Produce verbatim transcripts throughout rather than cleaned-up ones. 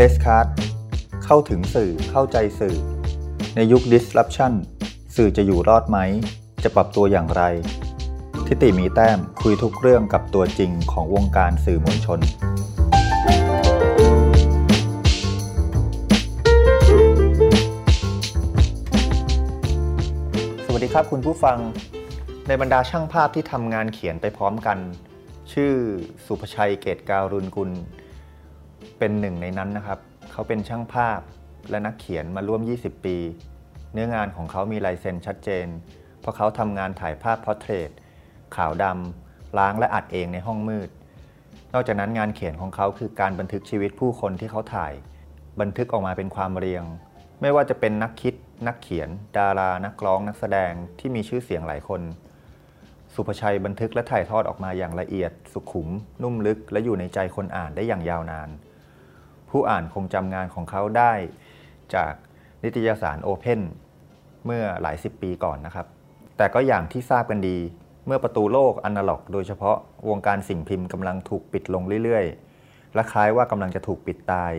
Press Card เข้าถึงสื่อเข้าใจสื่อในยุค Disruption สื่อจะอยู่รอดไหมจะปรับตัวอย่างไรทิติมีแต้มคุยทุกเรื่องกับตัวจริงของวงการสื่อมวลชนสวัสดีครับคุณผู้ฟังในบรรดาช่างภาพที่ทำงานเขียนไปพร้อมกันชื่อสุภชัยเกตการุณกุลเป็นหนึ่งในนั้นนะครับเขาเป็นช่างภาพและนักเขียนมาร่วมยี่สิบปีเนื้องานของเขามีลายเซ็นชัดเจนเพราะเขาทำงานถ่ายภาพพอร์เทรตขาวดำล้างและอัดเองในห้องมืดนอกจากนั้นงานเขียนของเขาคือการบันทึกชีวิตผู้คนที่เขาถ่ายบันทึกออกมาเป็นความเรียงไม่ว่าจะเป็นนักคิดนักเขียนดารานักร้องนักแสดงที่มีชื่อเสียงหลายคนสุภชัยบันทึกและถ่ายทอดออกมาอย่างละเอียดสุขุมนุ่มลึกและอยู่ในใจคนอ่านได้อย่างยาวนานผู้อ่านคงจำงานของเขาได้จากนิตยสารโอเพนเมื่อหลายสิบปีก่อนนะครับแต่ก็อย่างที่ทราบกันดีเมื่อประตูโลกอนาล็อกโดยเฉพาะวงการสิ่งพิมพ์กำลังถูกปิดลงเรื่อยๆและคล้ายว่ากำลังจะถูกปิดตาย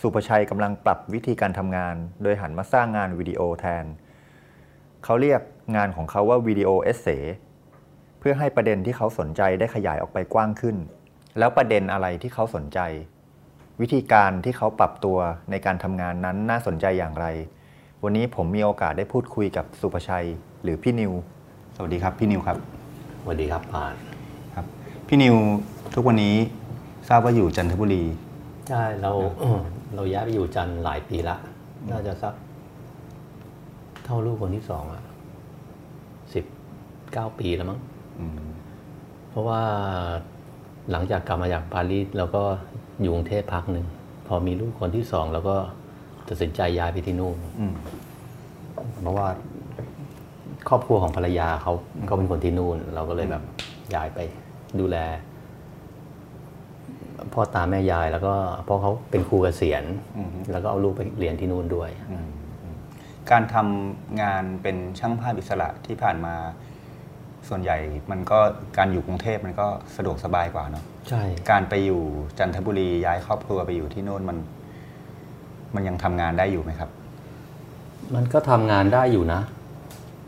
สุภชัยกำลังปรับวิธีการทำงานโดยหันมาสร้างงานวิดีโอแทนเขาเรียกงานของเขาว่าวิดีโอเอสเซเพื่อให้ประเด็นที่เขาสนใจได้ขยายออกไปกว้างขึ้นแล้วประเด็นอะไรที่เขาสนใจวิธีการที่เขาปรับตัวในการทำงานนั้นน่าสนใจอย่างไรวันนี้ผมมีโอกาสได้พูดคุยกับสุภชัยหรือพี่นิวสวัสดีครับพี่นิวครับสวัสดีครับปานครับพี่นิวทุกวันนี้ทราบว่าอยู่จันทบุรีใช่เราเราย้ายไปอยู่จันทร์หลายปีละน่าจะสักเท่าลูกคนที่สองอ่ะสิบเก้าปีแล้วมั้งเพราะว่าหลังจากกลับมาจากปารีสเราก็อยู่กรุงเทพพักหนึ่งพอมีลูกคนที่สองเราก็ตัดสินใจย้ายไปที่นู่นเพราะว่าครอบครัวของภรรยาเขาก็เป็นคนที่นู่นเราก็เลยแบบย้ายไปดูแลพ่อตาแม่ยายแล้วก็พ่อเขาเป็นครูเกษียณแล้วก็เอาลูกไปเรียนที่นู่นด้วยการทำงานเป็นช่างภาพอิสระที่ผ่านมาส่วนใหญ่มันก็การอยู่กรุงเทพมันก็สะดวกสบายกว่าเนาะใช่การไปอยู่จันทบุรีย้ายครอบครัวไปอยู่ที่นู่นมันมันยังทำงานได้อยู่ไหมครับมันก็ทำงานได้อยู่นะ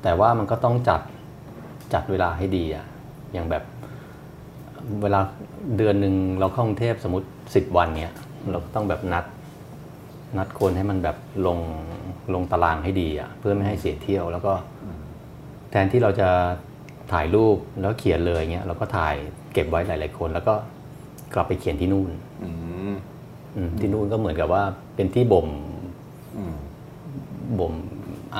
แต่ว่ามันก็ต้องจัดจัดเวลาให้ดีอะอย่างแบบเวลาเดือนหนึ่งเราเข้ากรุงเทพสมมติสิบวันเนี้ยเราก็ต้องแบบนัดนัดคนให้มันแบบลงลงตารางให้ดีอะเพื่อไม่ให้เสียเที่ยวแล้วก็แทนที่เราจะถ่ายรูปแล้วเขียนเลยเงี้ยเราก็ถ่ายเก็บไว้หลายๆคนแล้วก็กลับไปเขียนที่นู่นที่นู่นก็เหมือนกับว่าเป็นที่บ่มบ่ม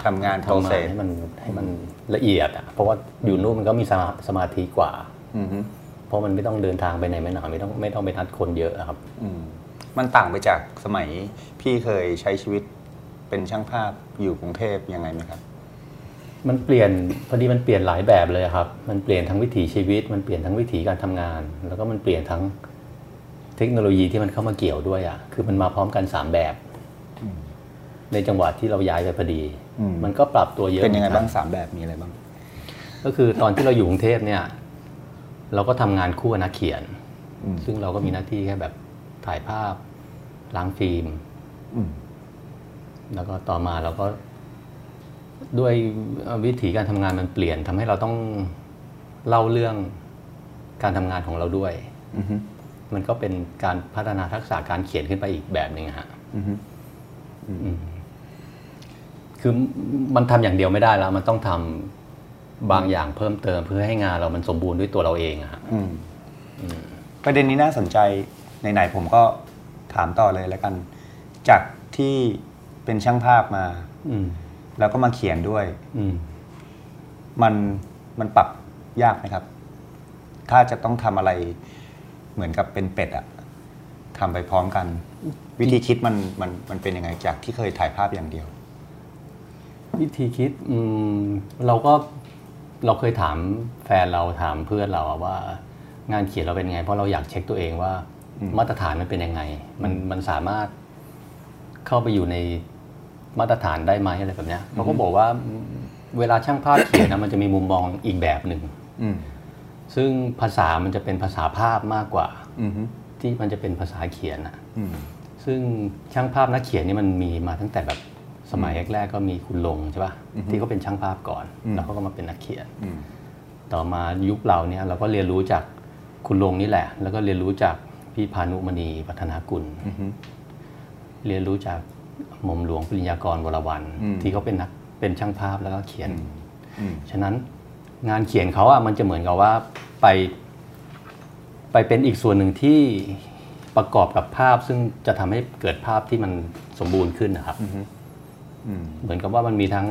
ทำงานทำงานให้มันให้มันละเอียดอ่ะเพราะว่าอยู่นู่นมันก็มีสมาธิกว่าเพราะมันไม่ต้องเดินทางไปไหนไม่หนาไม่ต้องไม่ต้องไปนัดคนเยอะครับมันต่างไปจากสมัยพี่เคยใช้ชีวิตเป็นช่างภาพอยู่กรุงเทพยังไงไหมครับมันเปลี่ยนพอดีมันเปลี่ยนหลายแบบเลยครับมันเปลี่ยนทั้งวิถีชีวิตมันเปลี่ยนทั้งวิถีการทำงานแล้วก็มันเปลี่ยนทั้งเทคโนโลยีที่มันเข้ามาเกี่ยวด้วยอ่ะคือมันมาพร้อมกันสามแบบในจังหวัดที่เราย้ายไปพอดีมันก็ปรับตัวเยอะเป็นยังไงบ้างสามแบบมีอะไรบ้างก็คือตอนที่เราอยู่กรุงเทพเนี่ยเราก็ทำงานคู่กับนักเขียนซึ่งเราก็มีหน้าที่แค่แบบถ่ายภาพล้างฟิล์มแล้วก็ต่อมาเราก็ด้วยวิถีการทำงานมันเปลี่ยนทำให้เราต้องเล่าเรื่องการทำงานของเราด้วยมันก็เป็นการพัฒนาทักษะการเขียนขึ้นไปอีกแบบหนึ่งฮะคือมันทำอย่างเดียวไม่ได้แล้วมันต้องทำบางอย่างเพิ่มเติมเพื่อให้งานเรามันสมบูรณ์ด้วยตัวเราเองฮะประเด็นนี้น่าสนใจไหนๆผมก็ถามต่อเลยแล้วกันจากที่เป็นช่างภาพมาแล้วก็มาเขียนด้วยมันมันปรับยากไหมครับถ้าจะต้องทำอะไรเหมือนกับเป็นเป็ดอะทำไปพร้อมกันวิธีคิดมันมันมันเป็นยังไงจากที่เคยถ่ายภาพอย่างเดียววิธีคิดเราก็เราเคยถามแฟนเราถามเพื่อนเราว่างานเขียนเราเป็นยังไงเพราะเราอยากเช็คตัวเองว่ามาตรฐานมันเป็นยังไงมันมันสามารถเข้าไปอยู่ในมาตรฐานได้ไหมอะไรแบบนี้เราก็บอกว่าเวลาช่างภาพเขียนนะมันจะมีมุมมองอีกแบบหนึ่งซึ่งภาษามันจะเป็นภาษาภาพมากกว่าที่มันจะเป็นภาษาเขียนอ่ะ ซึ่งช่างภาพนักเขียนนี่มันมีมาตั้งแต่แบบสมัยแรกๆก็มีคุณลงใช่ป่ะที่เขาเป็นช่างภาพก่อนแล้วเขาก็มาเป็นนักเขียนต่อมายุคเราเนี่ยเราก็เรียนรู้จากคุณลงนี่แหละแล้วก็เรียนรู้จากพี่พานุมณีพัฒนากุลเรียนรู้จากหม่อมหลวงปริญญากรวรวรรณที่เขาเป็นนักเป็นช่างภาพแล้วก็เขียนฉะนั้นงานเขียนเขาอะมันจะเหมือนกับว่าไปไปเป็นอีกส่วนหนึ่งที่ประกอบกับภาพซึ่งจะทำให้เกิดภาพที่มันสมบูรณ์ขึ้นนะครับเหมือนกับว่ามันมีทั้ง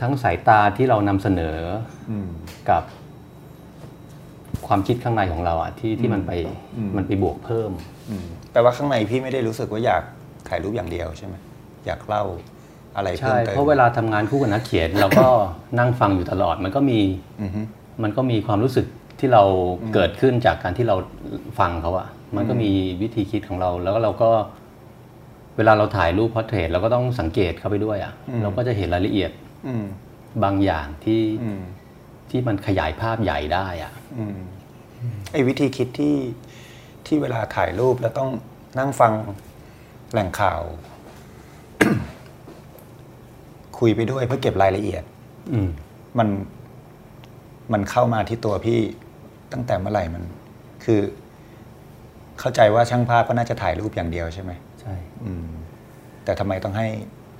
ทั้งสายตาที่เรานำเสนอกับความคิดข้างในของเราอะที่ที่มันไปมันไปบวกเพิ่มแปลว่าข้างในพี่ไม่ได้รู้สึกว่าอยากถ่ายรูปอย่างเดียวใช่ไหมอยากเล่าอะไรเพิ่มเติมเพราะเวลาทำงานคู่กับนักเขียนเราก็นั่งฟังอยู่ตลอดมันก็มีมันก็มีความรู้สึกที่เราเกิดขึ้นจากการที่เราฟังเขาอะมันก็มีวิธีคิดของเราแล้วก็เราก็เวลาเราถ่ายรูปพอร์เทรตเราก็ต้องสังเกตเขาไปด้วยอะเราก็จะเห็นรายละเอียดบางอย่างที่ที่มันขยายภาพใหญ่ได้อะไอ้วิธีคิดที่ที่เวลาถ่ายรูปแล้วต้องนั่งฟังแหล่งข่าว คุยไปด้วยเพื่อเก็บรายละเอียดมันมันเข้ามาที่ตัวพี่ตั้งแต่เมื่อไหร่มันคือเข้าใจว่าช่างภาพก็น่าจะถ่ายรูปอย่างเดียวใช่ไหมใช่แต่ทำไมต้องให้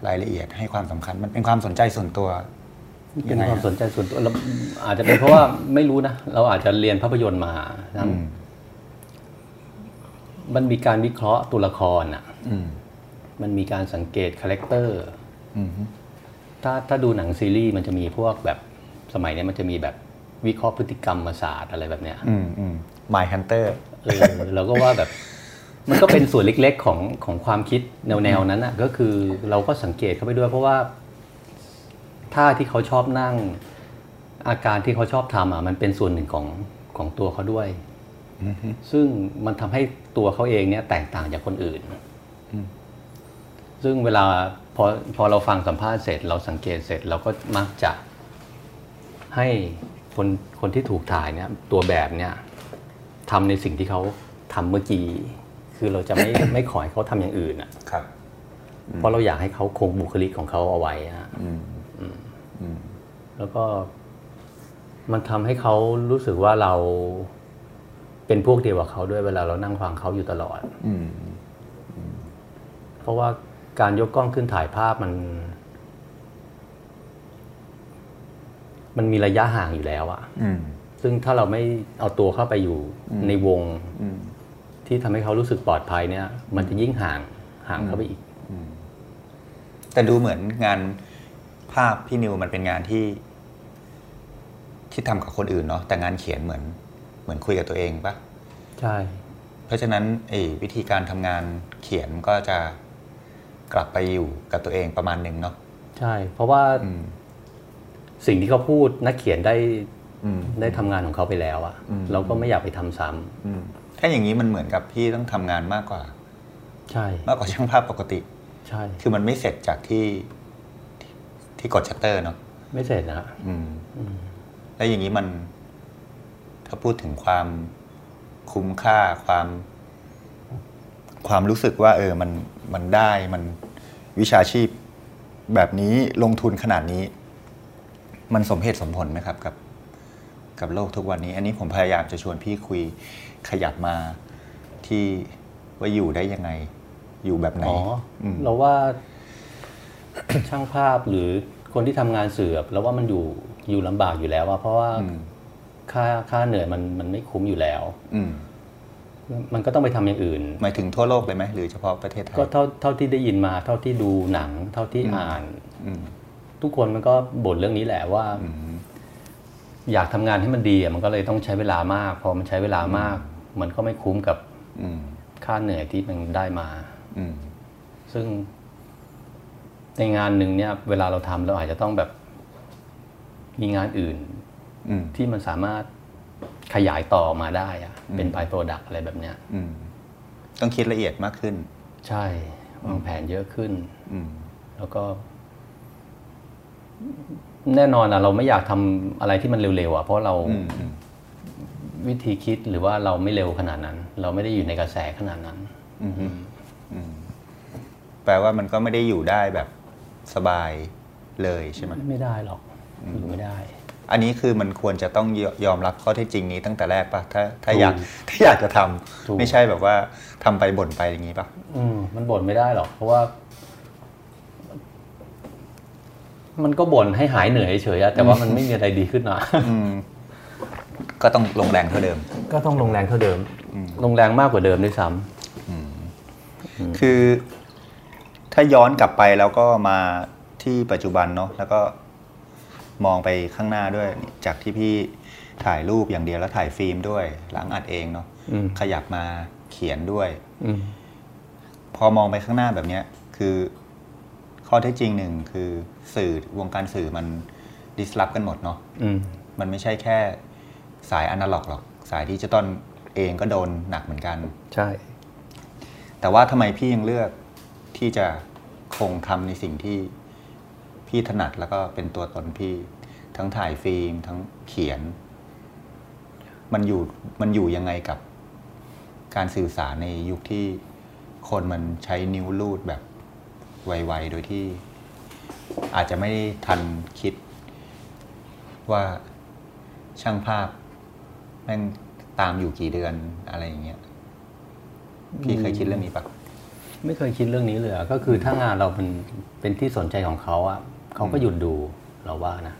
รายละเอียดให้ความสำคัญมันเป็นความสนใจส่วนตัวเป็นความสนใจส่วนตัวเราอาจจะเป็นเพราะว่าไม่รู้นะเราอาจจะเรียนภาพยนตร์มาทั้งมันมีการวิเคราะห์ตัวละครอ่ะมันมีการสังเกตคาแรคเตอร์ถ้าถ้าดูหนังซีรีส์มันจะมีพวกแบบสมัยนี้มันจะมีแบบวิเคราะห์พฤติกรรมศาสตร์อะไรแบบเนี้ยมายด์ฮันเตอร์เออเราก็ว่าแบบมันก็เป็นส่วนเล็กๆของของความคิดแนวๆนั้นอ่ะก็คือเราก็สังเกตเข้าไปด้วยเพราะว่าท่าที่เขาชอบนั่งอาการที่เขาชอบทำอ่ะมันเป็นส่วนหนึ่งของของตัวเขาด้วยซึ่งมันทำให้ตัวเขาเองเนี่ยแตกต่างจากคนอื่นซึ่งเวลาพอพอเราฟังสัมภาษณ์เสร็จเราสังเกตเสร็จเราก็มักจะให้คนคนที่ถูกถ่ายเนี่ยตัวแบบเนี่ยทำในสิ่งที่เขาทำเมื่อกี้คือเราจะไม่ ไม่ขอให้เขาทำอย่างอื่นอ่ะครับเพราะเราอยากให้เขาคงบุคลิกของเขาเอาไว้อ่ะแล้วก็มันทำให้เขารู้สึกว่าเราเป็นพวกเดียวกับเขาด้วยเวลาเรานั่งฟังเขาอยู่ตลอดเพราะว่าการยกกล้องขึ้นถ่ายภาพมันมันมีระยะห่างอยู่แล้วอะซึ่งถ้าเราไม่เอาตัวเข้าไปอยู่ในวงที่ทำให้เขารู้สึกปลอดภัยเนี่ยมันจะยิ่งห่างห่างเข้าไปอีกแต่ดูเหมือนงานภาพพี่นิวมันเป็นงานที่ที่ทำกับคนอื่นเนาะแต่งานเขียนเหมือนเหมือนคุยกับตัวเองปะใช่เพราะฉะนั้นไอ้วิธีการทำงานเขียนก็จะกลับไปอยู่กับตัวเองประมาณหนึ่งเนาะใช่เพราะว่าสิ่งที่เขาพูดนักเขียนได้ได้ทำงานของเขาไปแล้วอะเราก็ไม่อยากไปทำซ้ำถ้าอย่างนี้มันเหมือนกับพี่ต้องทำงานมากกว่าใช่มากกว่าช่างภาพปกติใช่คือมันไม่เสร็จจากที่ที่กดชัตเตอร์เนาะไม่เสร็จนะอืมแล้วอย่างนี้มันถ้าพูดถึงความคุ้มค่าความความรู้สึกว่าเออมันมันได้มันวิชาชีพแบบนี้ลงทุนขนาดนี้มันสมเหตุสมผลไหมครับกับกับโลกทุกวันนี้อันนี้ผมพยายามจะชวนพี่คุยขยับมาที่ว่าอยู่ได้ยังไงอยู่แบบไหนเราว่าช่างภาพหรือคนที่ทำงานสื่อแล้วว่ามันอยู่อยู่ลำบากอยู่แล้วว่าเพราะว่าค่าค่าเหนื่อยมันมันไม่คุ้มอยู่แล้วมันก็ต้องไปทำอย่างอื่นหมายถึงทั่วโลกเลยไหมหรือเฉพาะประเทศไทยก็เท่าเท่าที่ได้ยินมาเท่าที่ดูหนังเท่าที่อ่านทุกคนมันก็บ่นเรื่องนี้แหละว่าอยากทำงานให้มันดีมันก็เลยต้องใช้เวลามากพอมันใช้เวลามากมันก็ไม่คุ้มกับค่าเหนื่อยที่มันได้มาซึ่งในงานหนึ่งเนี่ยเวลาเราทำเราอาจจะต้องแบบมีงานอื่นที่มันสามารถขยายต่อมาได้อะเป็นไบโปรดักอะไรแบบเนี้ยต้องคิดละเอียดมากขึ้นใช่วางแผนเยอะขึ้นแล้วก็แน่นอนอะเราไม่อยากทำอะไรที่มันเร็วๆอะเพราะเรา วิธีคิดหรือว่าเราไม่เร็วขนาดนั้นเราไม่ได้อยู่ในกระแสขนาดนั้นแปลว่ามันก็ไม่ได้อยู่ได้แบบสบายเลยใช่ไหมไม่ได้หรอกอยู่ไม่ได้อันนี้คือมันควรจะต้องยอมรับข้อเท็จจริงนี้ตั้งแต่แรกป่ะถ้าถ้าอยากถ้าอยากจะทำไม่ใช่แบบว่าทำไปบ่นไปอย่างนี้ป่ะอืมมันบ่นไม่ได้หรอกเพราะว่ามันก็บ่นให้หายเหนื่อยเฉยๆแต่ว่ามันไม่มีอะไรดีขึ้นนะก็ต้องลงแรงเท่าเดิมก็ต้องลงแรงเท่าเดิมลงแรงมากกว่าเดิมด้วยซ้ำคือถ้าย้อนกลับไปแล้วก็มาที่ปัจจุบันเนาะแล้วก็มองไปข้างหน้าด้วยจากที่พี่ถ่ายรูปอย่างเดียวแล้วถ่ายฟิล์มด้วยหลังอัดเองเนาะขยับมาเขียนด้วยพอมองไปข้างหน้าแบบนี้คือข้อเท็จจริงหนึ่งคือสื่อวงการสื่อมันดิสลอฟกันหมดเนาะมันไม่ใช่แค่สายอนาล็อกหรอกสายดิจิตอลเองก็โดนหนักเหมือนกันใช่แต่ว่าทำไมพี่ยังเลือกที่จะคงทำในสิ่งที่พี่ถนัดแล้วก็เป็นตัวตนพี่ทั้งถ่ายฟิล์มทั้งเขียนมันอยู่มันอยู่ยังไงกับการสื่อสารในยุคที่คนมันใช้นิ้วลูดแบบไวๆโดยที่อาจจะไม่ทันคิดว่าช่างภาพแม่งตามอยู่กี่เดือนอะไรอย่างเงี้ยพี่เคยคิดเรื่องนี้ปะไม่เคยคิดเรื่องนี้เลยก็คือถ้างานเราเป็นเป็นที่สนใจของเขาอ่ะเขาก็หยุดดูเราว่านะ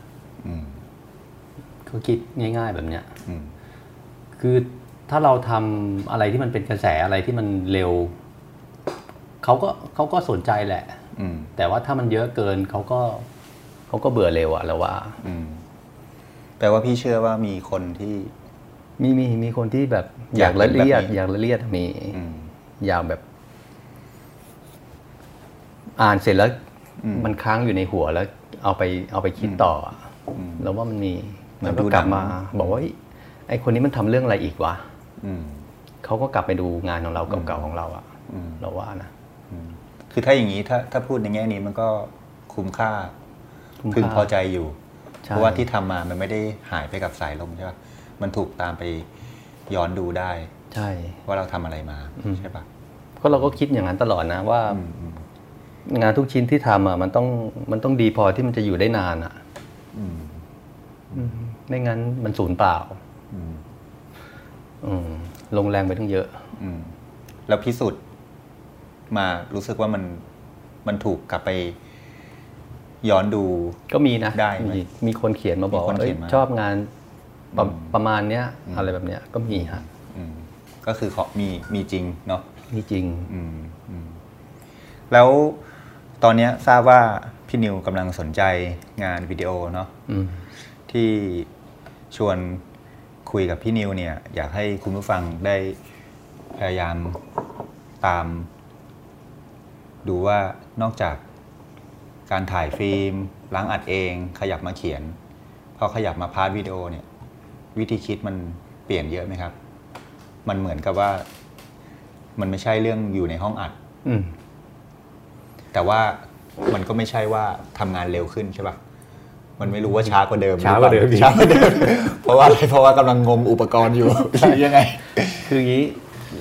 เขาคิดง่ายๆแบบเนี้ยคือถ้าเราทำอะไรที่มันเป็นกระแสอะไรที่มันเร็วเขาก็เขาก็สนใจแหละแต่ว่าถ้ามันเยอะเกินเขาก็เขาก็เบื่อเร็วอ่ะเราว่าแปลว่าพี่เชื่อว่ามีคนที่มีมีมีคนที่แบบอยากละเอียดอยากละเอียดมีอยากแบบอ่านเสร็จแล้วมันค้างอยู่ในหัวแล้วเอาไปเอาไปคิดต่อแล้วว่ามันมีมันก็กลับมาบอกว่าไอ้คนนี้มันทำเรื่องอะไรอีกวะเขาก็กลับไปดูงานของเราเก่าๆของเราอะเราว่านะคือถ้าอย่างนี้ถ้าถ้าพูดในแง่นี้มันก็คุ้มค่าพึงพอใจอยู่เพราะว่าที่ทำมามันไม่ได้หายไปกับสายลมใช่ป่ะมันถูกตามไปย้อนดูได้ใช่ว่าเราทำอะไรมาใช่ป่ะก็เราก็คิดอย่างนั้นตลอดนะว่างานทุกชิ้นที่ทำอ่ะมันต้องมันต้องดีพอที่มันจะอยู่ได้นานอ่ะไม่งั้นมันสูญเปล่าลงแรงไปทั้งเยอะแล้วพิสูจน์มารู้สึกว่ามันมันถูกกลับไปย้อนดูก็มีนะได้มีคนเขียนมาบอกว่าชอบงานประมาณเนี้ยอะไรแบบเนี้ยก็มีฮะก็คือเขามีมีจริงเนาะมีจริงแล้วตอนนี้ทราบว่าพี่นิวกำลังสนใจงานวิดีโอเนาะที่ชวนคุยกับพี่นิวเนี่ยอยากให้คุณผู้ฟังได้พยายามตามดูว่านอกจากการถ่ายฟิล์มล้างอัดเองขยับมาเขียนพอขยับมาพาร์ทวิดีโอเนี่ยวิธีคิดมันเปลี่ยนเยอะไหมครับมันเหมือนกับว่ามันไม่ใช่เรื่องอยู่ในห้องอัดแต่ว่ามันก็ไม่ใช่ว่าทำงานเร็วขึ้นใช่ป่ะมันไม่รู้ว่าช้ากว่าเดิมช้ากว่าเดิมช้ากว่าเดิมเพราะว่าอะไรเพราะว่ากำลังงมอุปกรณ์อยู่ใช่ยังไงคืองี้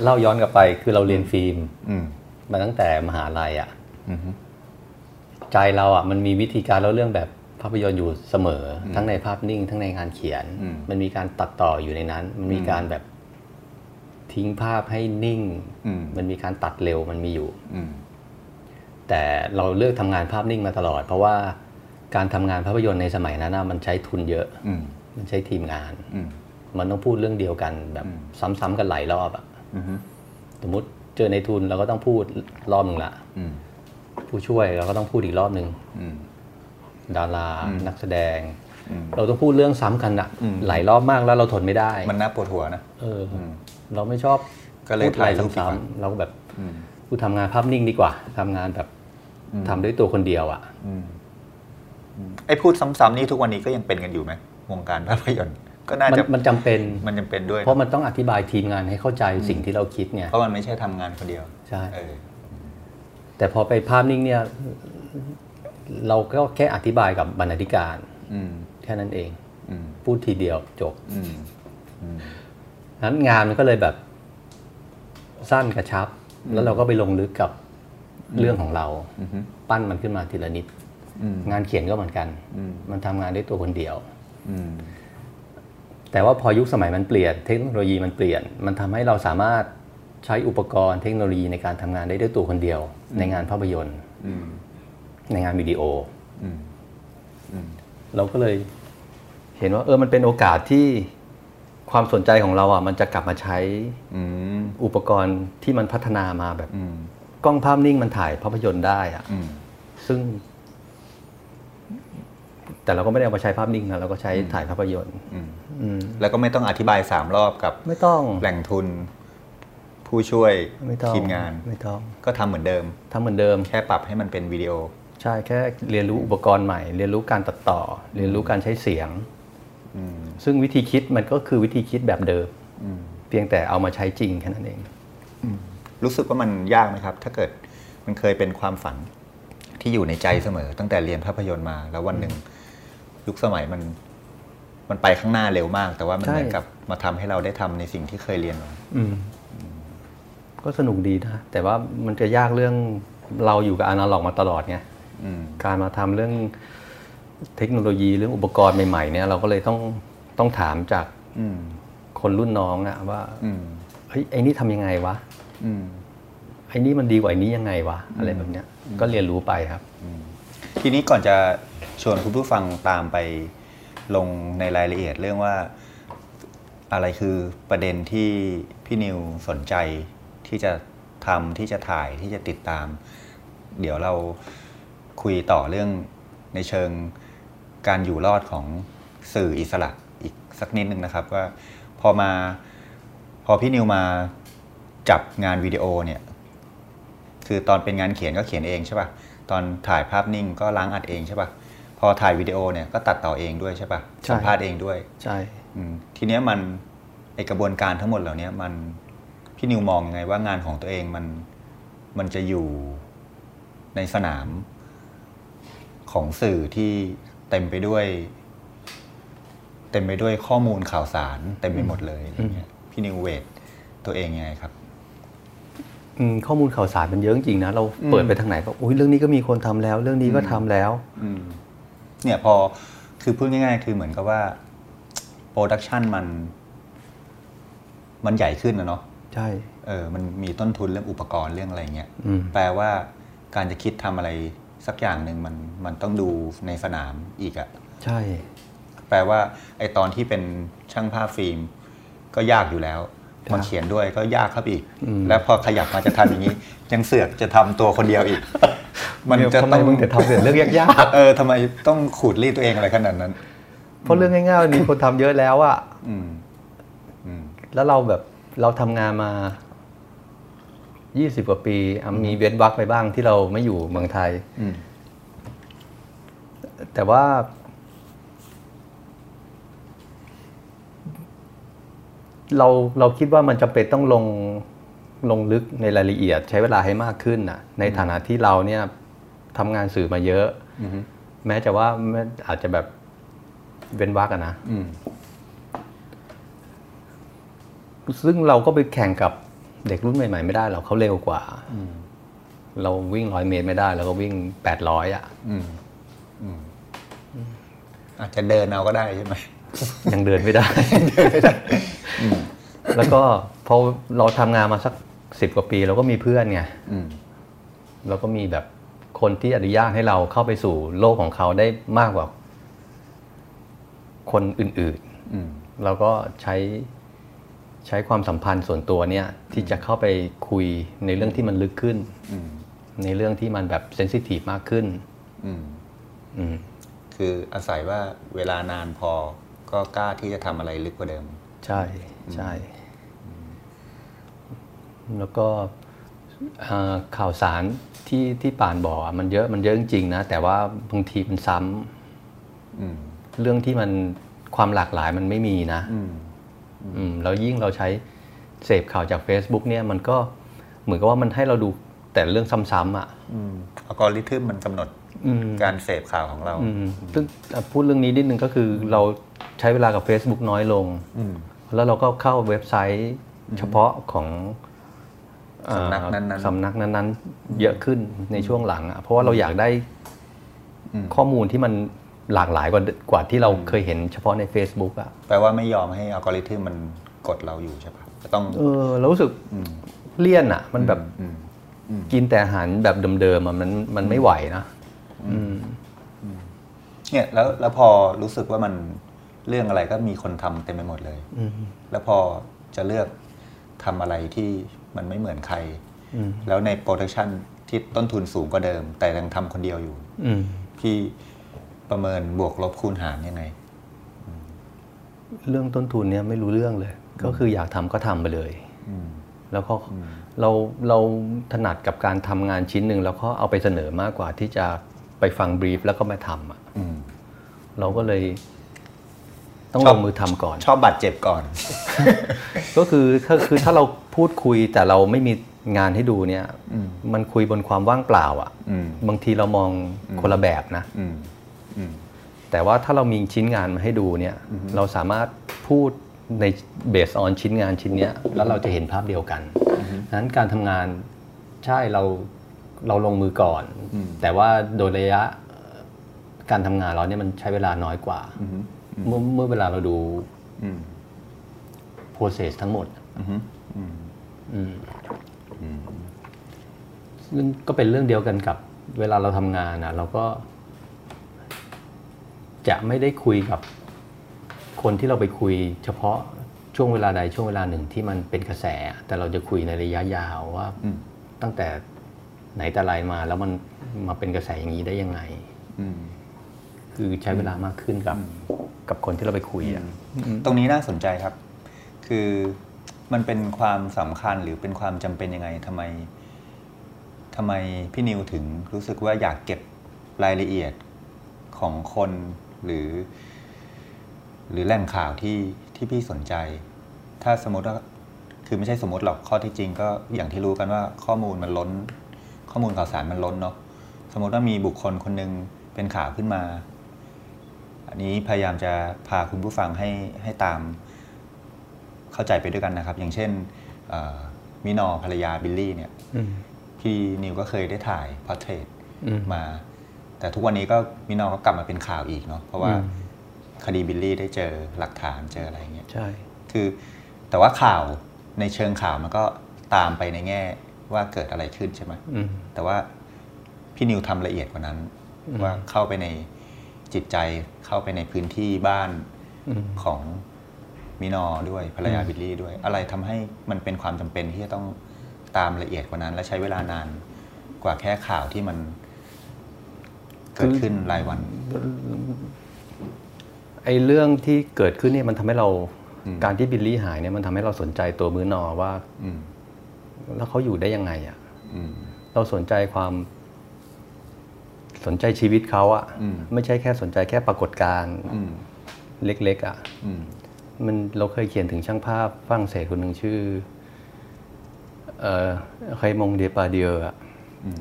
เล่าย้อนกลับไปคือเราเรียนฟิล์มมาตั้งแต่มหาลัยอ่ะใจเราอ่ะมันมีวิธีการเล่าเรื่องแบบภาพยนตร์อยู่เสมอทั้งในภาพนิ่งทั้งในงานเขียนมันมีการตัดต่ออยู่ในนั้นมันมีการแบบทิ้งภาพให้นิ่งมันมีการตัดเร็วมันมีอยู่แต่เราเลือกทำงานภาพนิ่งมาตลอดเพราะว่าการทำงานภาพยนตร์ในสมัยนั้นมันใช้ทุนเยอะมันใช้ทีมงานมันต้องพูดเรื่องเดียวกันแบบซ้ำๆกันหลายรอบอ่ะสมมติเจอในทุนเราก็ต้องพูดรอบหนึ่งละผู้ช่วยเราก็ต้องพูดอีกรอบหนึ่งดารานักแสดงเราต้องพูดเรื่องซ้ำกันอ่ะหลายรอบมากแล้วเราทนไม่ได้มันน่าปวดหัวนะเออเราไม่ชอบพูดอะไรซ้ำๆเราแบบกูทำงานภาพนิ่งดีกว่าทำงานแบบทำด้วยตัวคนเดียวอ่ะไอ้พูดซ้ำๆนี่ทุกวันนี้ก็ยังเป็นกันอยู่ไหมวงการภาพยนตร์ก็น่าจะมันจำเป็นมันจำเป็นด้วยเพราะมันต้องอธิบายทีมงานให้เข้าใจสิ่งที่เราคิดเนี่ยเพราะมันไม่ใช่ทำงานคนเดียวใช่แต่พอไปภาพนิ่งเนี่ยเราก็แค่อธิบายกับบรรณาธิการแค่นั้นเองพูดทีเดียวจบ นั้นงานมันก็เลยแบบสั้นกระชับแล้วเราก็ไปลงลึกกับเรื่องของเราปั้นมันขึ้นมาทีละนิดงานเขียนก็เหมือนกันมันทำงานได้ตัวคนเดียวแต่ว่าพอยุคสมัยมันเปลี่ยนเทคโนโลยีมันเปลี่ยนมันทำให้เราสามารถใช้อุปกรณ์เทคโนโลยีในการทำงานได้ด้วยตัวคนเดียวในงานภาพยนตร์ในงานวิดีโอเราก็เลยเห็นว่าเออมันเป็นโอกาสที่ความสนใจของเราอ่ะมันจะกลับมาใช้อุปกรณ์ที่มันพัฒนามาแบบกล้องภาพนิ่งมันถ่ายภาพยนตร์ได้อ่ะซึ่งแต่เราก็ไม่ได้เอามาใช้ภาพนิ่งนะเราก็ใช้ถ่ายภาพยนตร์แล้วก็ไม่ต้องอธิบายสามรอบกับไม่ต้องแหล่งทุนผู้ช่วยทีมงานไม่ต้องก็ทำเหมือนเดิมทำเหมือนเดิมแค่ปรับให้มันเป็นวิดีโอใช่แค่เรียนรู้อุปกรณ์ใหม่เรียนรู้การตัดต่อเรียนรู้การใช้เสียงซึ่งวิธีคิดมันก็คือวิธีคิดแบบเดิมเพียงแต่เอามาใช้จริงแค่นั้นเองรู้สึกว่ามันยากไหมครับถ้าเกิดมันเคยเป็นความฝันที่อยู่ในใจเสมอตั้งแต่เรียนภาพยนตร์มาแล้ววันหนึ่งยุคสมัยมันมันไปข้างหน้าเร็วมากแต่ว่ามันเหมือนกับมาทำให้เราได้ทำในสิ่งที่เคยเรียนมาก็สนุกดีนะแต่ว่ามันจะยากเรื่องเราอยู่กับอนาล็อกมาตลอดไงการมาทำเรื่องเทคโนโลยีเรื่องอุปกรณ์ใหม่ๆเนี่ยเราก็เลยต้องต้องถามจากคนรุ่นน้องอะว่าเฮ้ยไอ้นี่ทำยังไงวะไอ้นี่มันดีกว่าไอ้นี้ยังไงวะอะไรแบบเนี้ยก็เรียนรู้ไปครับทีนี้ก่อนจะชวนคุณผู้ฟังตามไปลงในรายละเอียดเรื่องว่าอะไรคือประเด็นที่พี่นิวสนใจที่จะทำที่จะถ่ายที่จะติดตามเดี๋ยวเราคุยต่อเรื่องในเชิงการอยู่รอดของสื่ออิสระอีกสักนิดนึงนะครับว่าพอมาพอพี่นิวมาจับงานวิดีโอเนี่ยคือตอนเป็นงานเขียนก็เขียนเองใช่ป่ะตอนถ่ายภาพนิ่งก็ล้างอัดเองใช่ป่ะพอถ่ายวิดีโอเนี่ยก็ตัดต่อเองด้วยใช่ป่ะสัมภาษณ์เองด้วยใช่ทีเนี้ยมันไอกระบวนการทั้งหมดเหล่านี้มันพี่นิวมองยังไงว่างานของตัวเองมันมันจะอยู่ในสนามของสื่อที่เต็มไปด้วยเต็มไปด้วยข้อมูลข่าวสารเต็มไปหมดเลยพี่นิวเวทตัวเองยังไงครับข้อมูลข่าวสารมันเยอะจริงนะเราเปิดไปทางไหนก็อุ้ยเรื่องนี้ก็มีคนทำแล้วเรื่องนี้ก็ทำแล้วเนี่ยพอคือพูดง่ายๆคือเหมือนกับว่าโปรดักชันมันมันใหญ่ขึ้นนะเนาะใช่เออมันมีต้นทุนเรื่องอุปกรณ์เรื่องอะไรเงี้ยแปลว่าการจะคิดทำอะไรสักอย่างหนึ่งมันมันต้องดูในสนามอีกอะใช่แปลว่าไอตอนที่เป็นช่างภาพฟิล์มก็ยากอยู่แล้วมาเขียนด้วยก็ยากครับอีกแล้วพอขยับมาจะทำอย่างนี้ยังเสือกจะทำตัวคนเดียวอีกมันจะต้องมึงแต่ทำเสร็จเรื่องยากๆเออทำไมต้องขูดรีดตัวเองอะไรขนาดนั้นเพราะเรื่องง่ายๆมีคนทำเยอะแล้วอะแล้วเราแบบเราทำงานมายี่สิบกว่าปีมีเว้นวรรคไปบ้างที่เราไม่อยู่เมืองไทยแต่ว่าเราเราคิดว่ามันจำเป็นต้องลงลงลึกในรายละเอียดใช้เวลาให้มากขึ้นนะในฐานะที่เราเนี่ยทำงานสื่อมาเยอะแม้จะว่าอาจจะแบบเว้นวรรคนะซึ่งเราก็ไปแข่งกับเด็กรุ่นใหม่ๆไม่ได้เราเขาเร็วกว่าเราวิ่งร้อยเมตรไม่ได้เราก็วิ่งแปดร้อยอ่ะอาจจะเดินเอาก็ได้ใช่ไหมยังเดินไม่ได้เดินไม่ได้แล้วก็พอเราทำงานมาสักสิบกว่าปีเราก็มีเพื่อนไงเราก็มีแบบคนที่อนุญาตให้เราเข้าไปสู่โลกของเขาได้มากกว่าคนอื่นๆเราก็ใช้ใช้ความสัมพันธ์ส่วนตัวเนี่ยที่จะเข้าไปคุยในเรื่องที่มันลึกขึ้นในเรื่องที่มันแบบเซนซิทีฟมากขึ้นคืออาศัยว่าเวลานานพอก็กล้าที่จะทำอะไรลึกกว่าเดิมใช่ใช่แล้วก็ข่าวสารที่ที่ป่านบอกมันเยอะมันเยอะจริงๆนะแต่ว่าบางทีมันซ้ำเรื่องที่มันความหลากหลายมันไม่มีนะแล้วยิ่งเราใช้เสพข่าวจาก Facebook เนี่ยมันก็เหมือนกับว่ามันให้เราดูแต่เรื่องซ้ำๆอ่ะอัลกอริทึมมันกำหนดการเสพข่าวของเราซึ่งพูดเรื่องนี้นิดนึงก็คือเราใช้เวลากับ Facebook น้อยลง แล้วเราก็เข้าเว็บไซต์เฉพาะของสำนักนั้นๆสำนักนั้นๆเยอะขึ้นในช่วงหลังเพราะว่าเราอยากได้ข้อมูลที่มันหลากหลายกว่ากว่าที่เราเคยเห็นเฉพาะใน Facebook อ่ะแปลว่าไม่ยอมให้อัลกอริทึมมันกดเราอยู่ใช่ปะจะต้องเออเรารู้สึกเลี่ยนอ่ะมันแบบกินแต่อาหารแบบเดิมๆมันมันไม่ไหวนะเนี่ยแล้วแล้วพอรู้สึกว่ามันเรื่องอะไรก็มีคนทำเต็มไปหมดเลยแล้วพอจะเลือกทำอะไรที่มันไม่เหมือนใครแล้วในโปรดักชันที่ต้นทุนสูงกว่าเดิมแต่ยังทำคนเดียวอยู่พี่ประเมินบวกลบคูณหารยังไงเรื่องต้นทุนเนี่ยไม่รู้เรื่องเลยก็คืออยากทำก็ทำไปเลยแล้วก็เราเราถนัดกับการทำงานชิ้นหนึ่งแล้วก็เอาไปเสนอมากกว่าที่จะไปฟังบรีฟแล้วก็มาทำอ่ะเราก็เลยต้องลงมือทำก่อนชอบบาดเจ็บก่อนก็คือถ้าคือถ้าเราพูดคุยแต่เราไม่มีงานให้ดูเนี่ยมันคุยบนความว่างเปล่าอ่ะบางทีเรามองคนละแบบนะแต่ว่าถ้าเรามีชิ้นงานมาให้ดูเนี่ยเราสามารถพูดในเบสออนชิ้นงานชิ้นนี้แล้วเราจะเห็นภาพเดียวกันนั้นการทำงานใช่เราเราลงมือก่อนแต่ว่าโดยระยะการทำงานเราเนี่ยมันใช้เวลาน้อยกว่าเมื่อเมื่อเวลาเราดู process ทั้งหมดซึ่งก็เป็นเรื่องเดียวกันกับเวลาเราทำงานนะเราก็จะไม่ได้คุยกับคนที่เราไปคุยเฉพาะช่วงเวลาใดช่วงเวลาหนึ่งที่มันเป็นกระแสแต่เราจะคุยในระยะยาวว่าตั้งแต่ไหนแต่ไรมาแล้วมันมาเป็นกระแสอย่างนี้ได้ยังไงคือใช้เวลามากขึ้นกับกับคนที่เราไปคุยอ่ะตรงนี้น่าสนใจครับคือมันเป็นความสำคัญหรือเป็นความจำเป็นยังไงทำไมทำไมพี่นิวถึงรู้สึกว่าอยากเก็บรายละเอียดของคนหรือหรือแหล่งข่าวที่ที่พี่สนใจถ้าสมมติว่าคือไม่ใช่สมมติหรอกข้อที่จริงก็อย่างที่รู้กันว่าข้อมูลมันล้นข้อมูลข่าวสารมันล้นเนาะสมมติว่ามีบุคคลคนนึงเป็นข่าวขึ้นมาอันนี้พยายามจะพาคุณผู้ฟังให้ให้ตามเข้าใจไปด้วยกันนะครับอย่างเช่นมินอภรรยาบิลลี่เนี่ยพี่นิวก็เคยได้ถ่ายพอร์เทรตมาแต่ทุกวันนี้ก็มินอก็กลับมาเป็นข่าวอีกเนาะเพราะว่าคดีบิลลี่ได้เจอหลักฐานเจออะไรอย่างเงี้ยใช่คือแต่ว่าข่าวในเชิงข่าวมันก็ตามไปในแง่ว่าเกิดอะไรขึ้นใช่ไหมแต่ว่าพี่นิวทำละเอียดกว่านั้นว่าเข้าไปในจิตใจเข้าไปในพื้นที่บ้านของมินอด้วยภรรยาบิลลี่ด้วยอะไรทำให้มันเป็นความจำเป็นที่จะต้องตามละเอียดกว่านั้นและใช้เวลานานกว่าแค่ข่าวที่มันเกิดขึ้นรายวันไอ้เรื่องที่เกิดขึ้นเนี่ยมันทำให้เราการที่บิลลี่หายเนี่ยมันทำให้เราสนใจตัวมินอว่าแล้วเขาอยู่ได้ยังไงอ่ะเราสนใจความสนใจชีวิตเขาอ่ะไม่ใช่แค่สนใจแค่ปรากฏการณ์เล็กๆอ่ะมันเราเคยเขียนถึงช่างภาพฝรั่งเศสคนหนึ่งชื่อไคมงเดปาเดียอ่ะ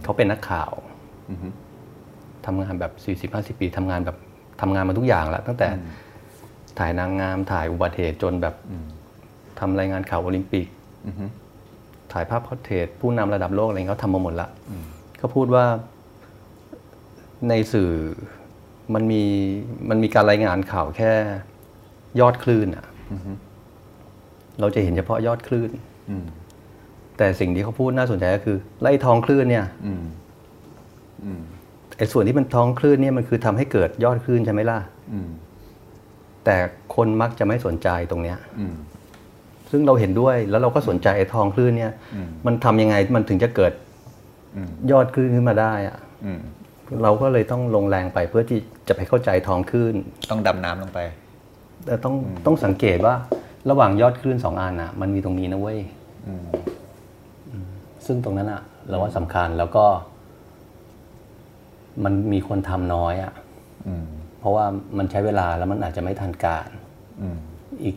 เขาเป็นนักข่าวทำงานแบบสี่สิบห้าสิบปีทำงานแบบทำงานมาทุกอย่างแล้วตั้งแต่ถ่ายนางงามถ่ายอุบัติเหตุจนแบบทำรายงานข่าวโอลิมปิกถ่ายภาพพอร์เทรตผู้นำระดับโลกอะไรเขาทำมาหมดละเขาพูดว่าในสื่อมันมีมันมีการรายงานข่าวแค่ยอดคลื่นอ่ะเราจะเห็นเฉพาะยอดคลื่นแต่สิ่งที่เขาพูดน่าสนใจก็คือไล่ท้องคลื่นเนี่ยไอ้ส่วนที่มันท้องคลื่นเนี่ยมันคือทำให้เกิดยอดคลื่นใช่ไหมล่ะแต่คนมักจะไม่สนใจตรงเนี้ยซึ่งเราเห็นด้วยแล้วเราก็สนใจไอ้ท้องคลื่นเนี่ยมันทำยังไงมันถึงจะเกิดยอดคลื่นขึ้นมาได้อ่ะเราก็เลยต้องลงแรงไปเพื่อที่จะไปเข้าใจท้องคลื่นต้องดำน้ำลงไปแต่ต้องต้องสังเกตว่าระหว่างยอดคลื่นสองอันน่ะมันมีตรงนี้นะเว้ยซึ่งตรงนั้นอ่ะเราว่าสำคัญแล้วก็มันมีคนทำน้อยอ่ะเพราะว่ามันใช้เวลาแล้วมันอาจจะไม่ทันการอีก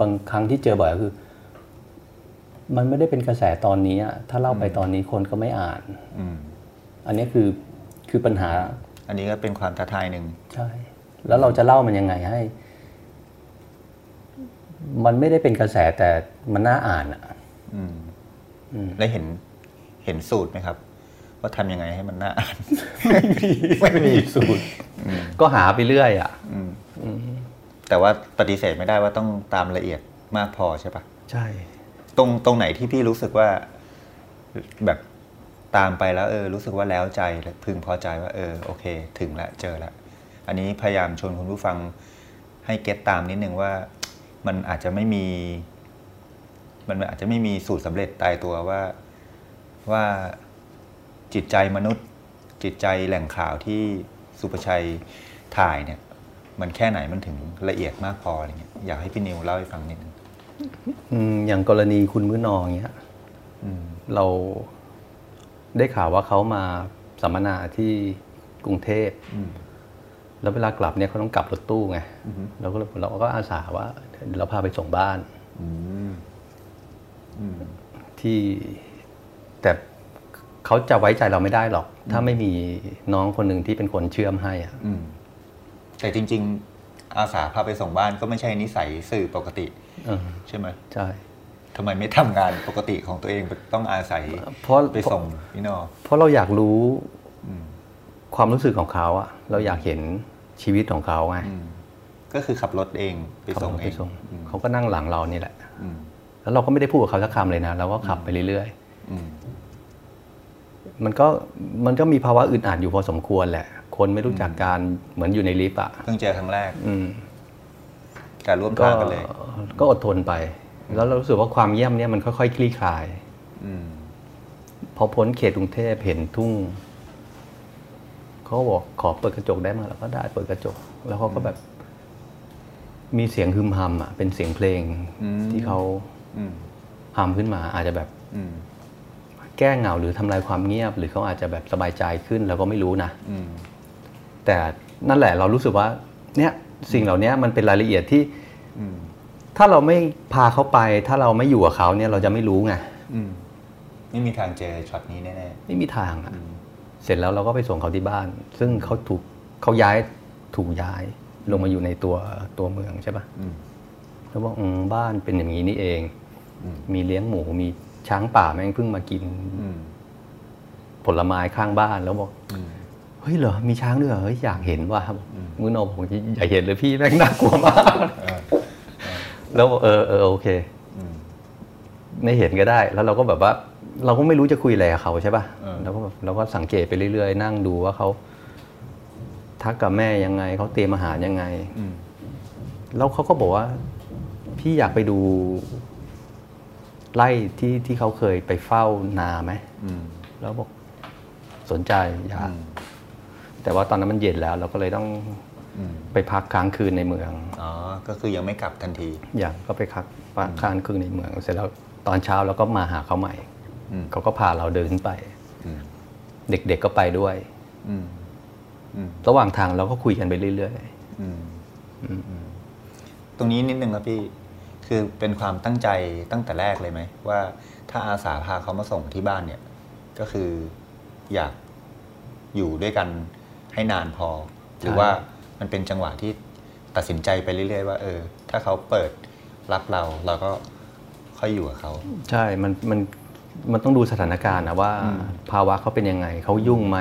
บางครั้งที่เจอบ่อยก็คือมันไม่ได้เป็นกระแสตอนนี้ถ้าเล่าไปตอนนี้คนก็ไม่อ่านอันนี้คือคือปัญหาอันนี้ก็เป็นความท้าทายหนึ่งใช่แล้วเราจะเล่ามันยังไงให้ มันไม่ได้เป็นกระแสแต่มันน่าอ่านอ่ะได้เห็นเห็นสูตรไหมครับว่าทำยังไงให้มันน่าอ่านไม่มีสูตรก็หาไปเรื่อยอ่ะแต่ว่าปฏิเสธไม่ได้ว่าต้องตามละเอียดมากพอใช่ปะใช่ตรงตรงไหนที่พี่รู้สึกว่าแบบตามไปแล้วเออรู้สึกว่าแล้วใจพึงพอใจว่าเออโอเคถึงละเจอละอันนี้พยายามชวนคุณผู้ฟังให้เก็ตตามนิดนึงว่ามันอาจจะไม่มีมันอาจจะไม่มีสูตรสำเร็จตายตัวว่าว่าจิตใจมนุษย์จิตใจแหล่งข่าวที่สุประชัยถ่ายเนี่ยมันแค่ไหนมันถึงละเอียดมากพออะไรเงี้ยอยากให้พี่นิวเล่าให้ฟังนิดนึงอย่างกรณีคุณมื้อนองเงี้ยเราได้ข่าวว่าเขามาสัมมนาที่กรุงเทพแล้วเวลากลับเนี่ยเขาต้องกลับรถตู้ไงเราก็เราก็อาสาว่าเราพาไปส่งบ้านที่แต่เขาจะไว้ใจเราไม่ได้หรอกถ้าไม่มีน้องคนหนึ่งที่เป็นคนเชื่อมให้อ่ะแต่จริงๆอาสาพาไปส่งบ้านก็ไม่ใช่นิสัยสื่อปกติใช่ไหมใช่ทำไมไม่ทำงานปกติของตัวเองต้องอาศัยเพราะไปส่งพี่นอเพราะเราอยากรู้ความรู้สึกของเขาอะเราอยากเห็นชีวิตของเขาไงก็คือขับรถเองไปส่งเองเขาก็นั่งหลังเรานี่แหละแล้วเราก็ไม่ได้พูดกับเขาสักคำเลยนะเราก็ขับไปเรื่อยๆมันก็มันก็มีภาวะอึดอัดอยู่พอสมควรแหละคนไม่รู้จักการเหมือนอยู่ในลิฟต์อะเพิ่งเจอครั้งแรกแต่ร่วมทางกันเลยก็อดทนไปแล้วเรารู้สึกว่าความเยี่ยมเนี่ยมันค่อยๆคลี่คลายพอพ้นเขตกรุงเทพเห็นทุ่งเขาบอกขอเปิดกระจกได้มาแล้วก็ได้เปิดกระจกแล้วเขาก็แบบมีเสียงฮึมฮัมอ่ะเป็นเสียงเพลงที่เขาฮัมขึ้นมาอาจจะแบบแก้เหงาหรือทำลายความเงียบหรือเขาอาจจะแบบสบายใจขึ้นเราก็ไม่รู้นะแต่นั่นแหละเรารู้สึกว่าเนี่ยสิ่งเหล่านี้มันเป็นรายละเอียดที่ถ้าเราไม่พาเขาไปถ้าเราไม่อยู่กับเขาเนี่ยเราจะไม่รู้ไงไม่มีทางเจอช็อตนี้แน่ๆไม่มีทางอ่ะเสร็จแล้วเราก็ไปส่งเขาที่บ้านซึ่งเขาถูกเขาย้ายถูกย้ายลงมาอยู่ในตัวตัวเมืองใช่ป่ะแล้วว่าบ้านเป็นอย่างนี้นี่เองมีเลี้ยงหมูมีช้างป่าแม่งเพิ่งมากินผลไม้ข้างบ้านแล้วบอกเฮ้ยเหรอมีช้างด้วยเหรอเฮ้ยอยากเห็นว่ะมื้อนอผมอยากเห็นเลยพี่แม่งน่ากลัวมากแล้วเออเออโอเคไม่เห็นก็ได้แล้วเราก็แบบว่าเราก็ไม่รู้จะคุยอะไรกับเขาใช่ป่ะเราก็แบบเราก็สังเกตไปเรื่อยๆนั่งดูว่าเขาทักกับแม่ยังไงเขาเตรียมอาหารยังไงแล้วเขาก็บอกว่าพี่อยากไปดูไร่ที่ที่เขาเคยไปเฝ้านาไหมแล้วบอกสนใจอยากแต่ว่าตอนนั้นมันเย็นแล้วเราก็เลยต้องไปพักค้างคืนในเมืองอ๋อก็คือยังไม่กลับทันทีอย่างก็ไปพักค้างคืนในเมืองเสร็จแล้วตอนเช้าเราก็มาหาเขาใหม่เขาก็พาเราเดินไปเด็กๆก็ไปด้วยระหว่างทางเราก็คุยกันไปเรื่อยๆตรงนี้นิดนึงครับพี่คือเป็นความตั้งใจตั้งแต่แรกเลยไหมว่าถ้าอาสาพาเขามาส่งที่บ้านเนี่ยก็คืออยากอยู่ด้วยกันให้นานพอหรือว่ามันเป็นจังหวะที่ตัดสินใจไปเรื่อยๆว่าเออถ้าเขาเปิดรับเราเราก็ค่อยอยู่กับเขาใช่มันมันมันต้องดูสถานการณ์นะว่าภาวะเขาเป็นยังไงเขายุ่งไหม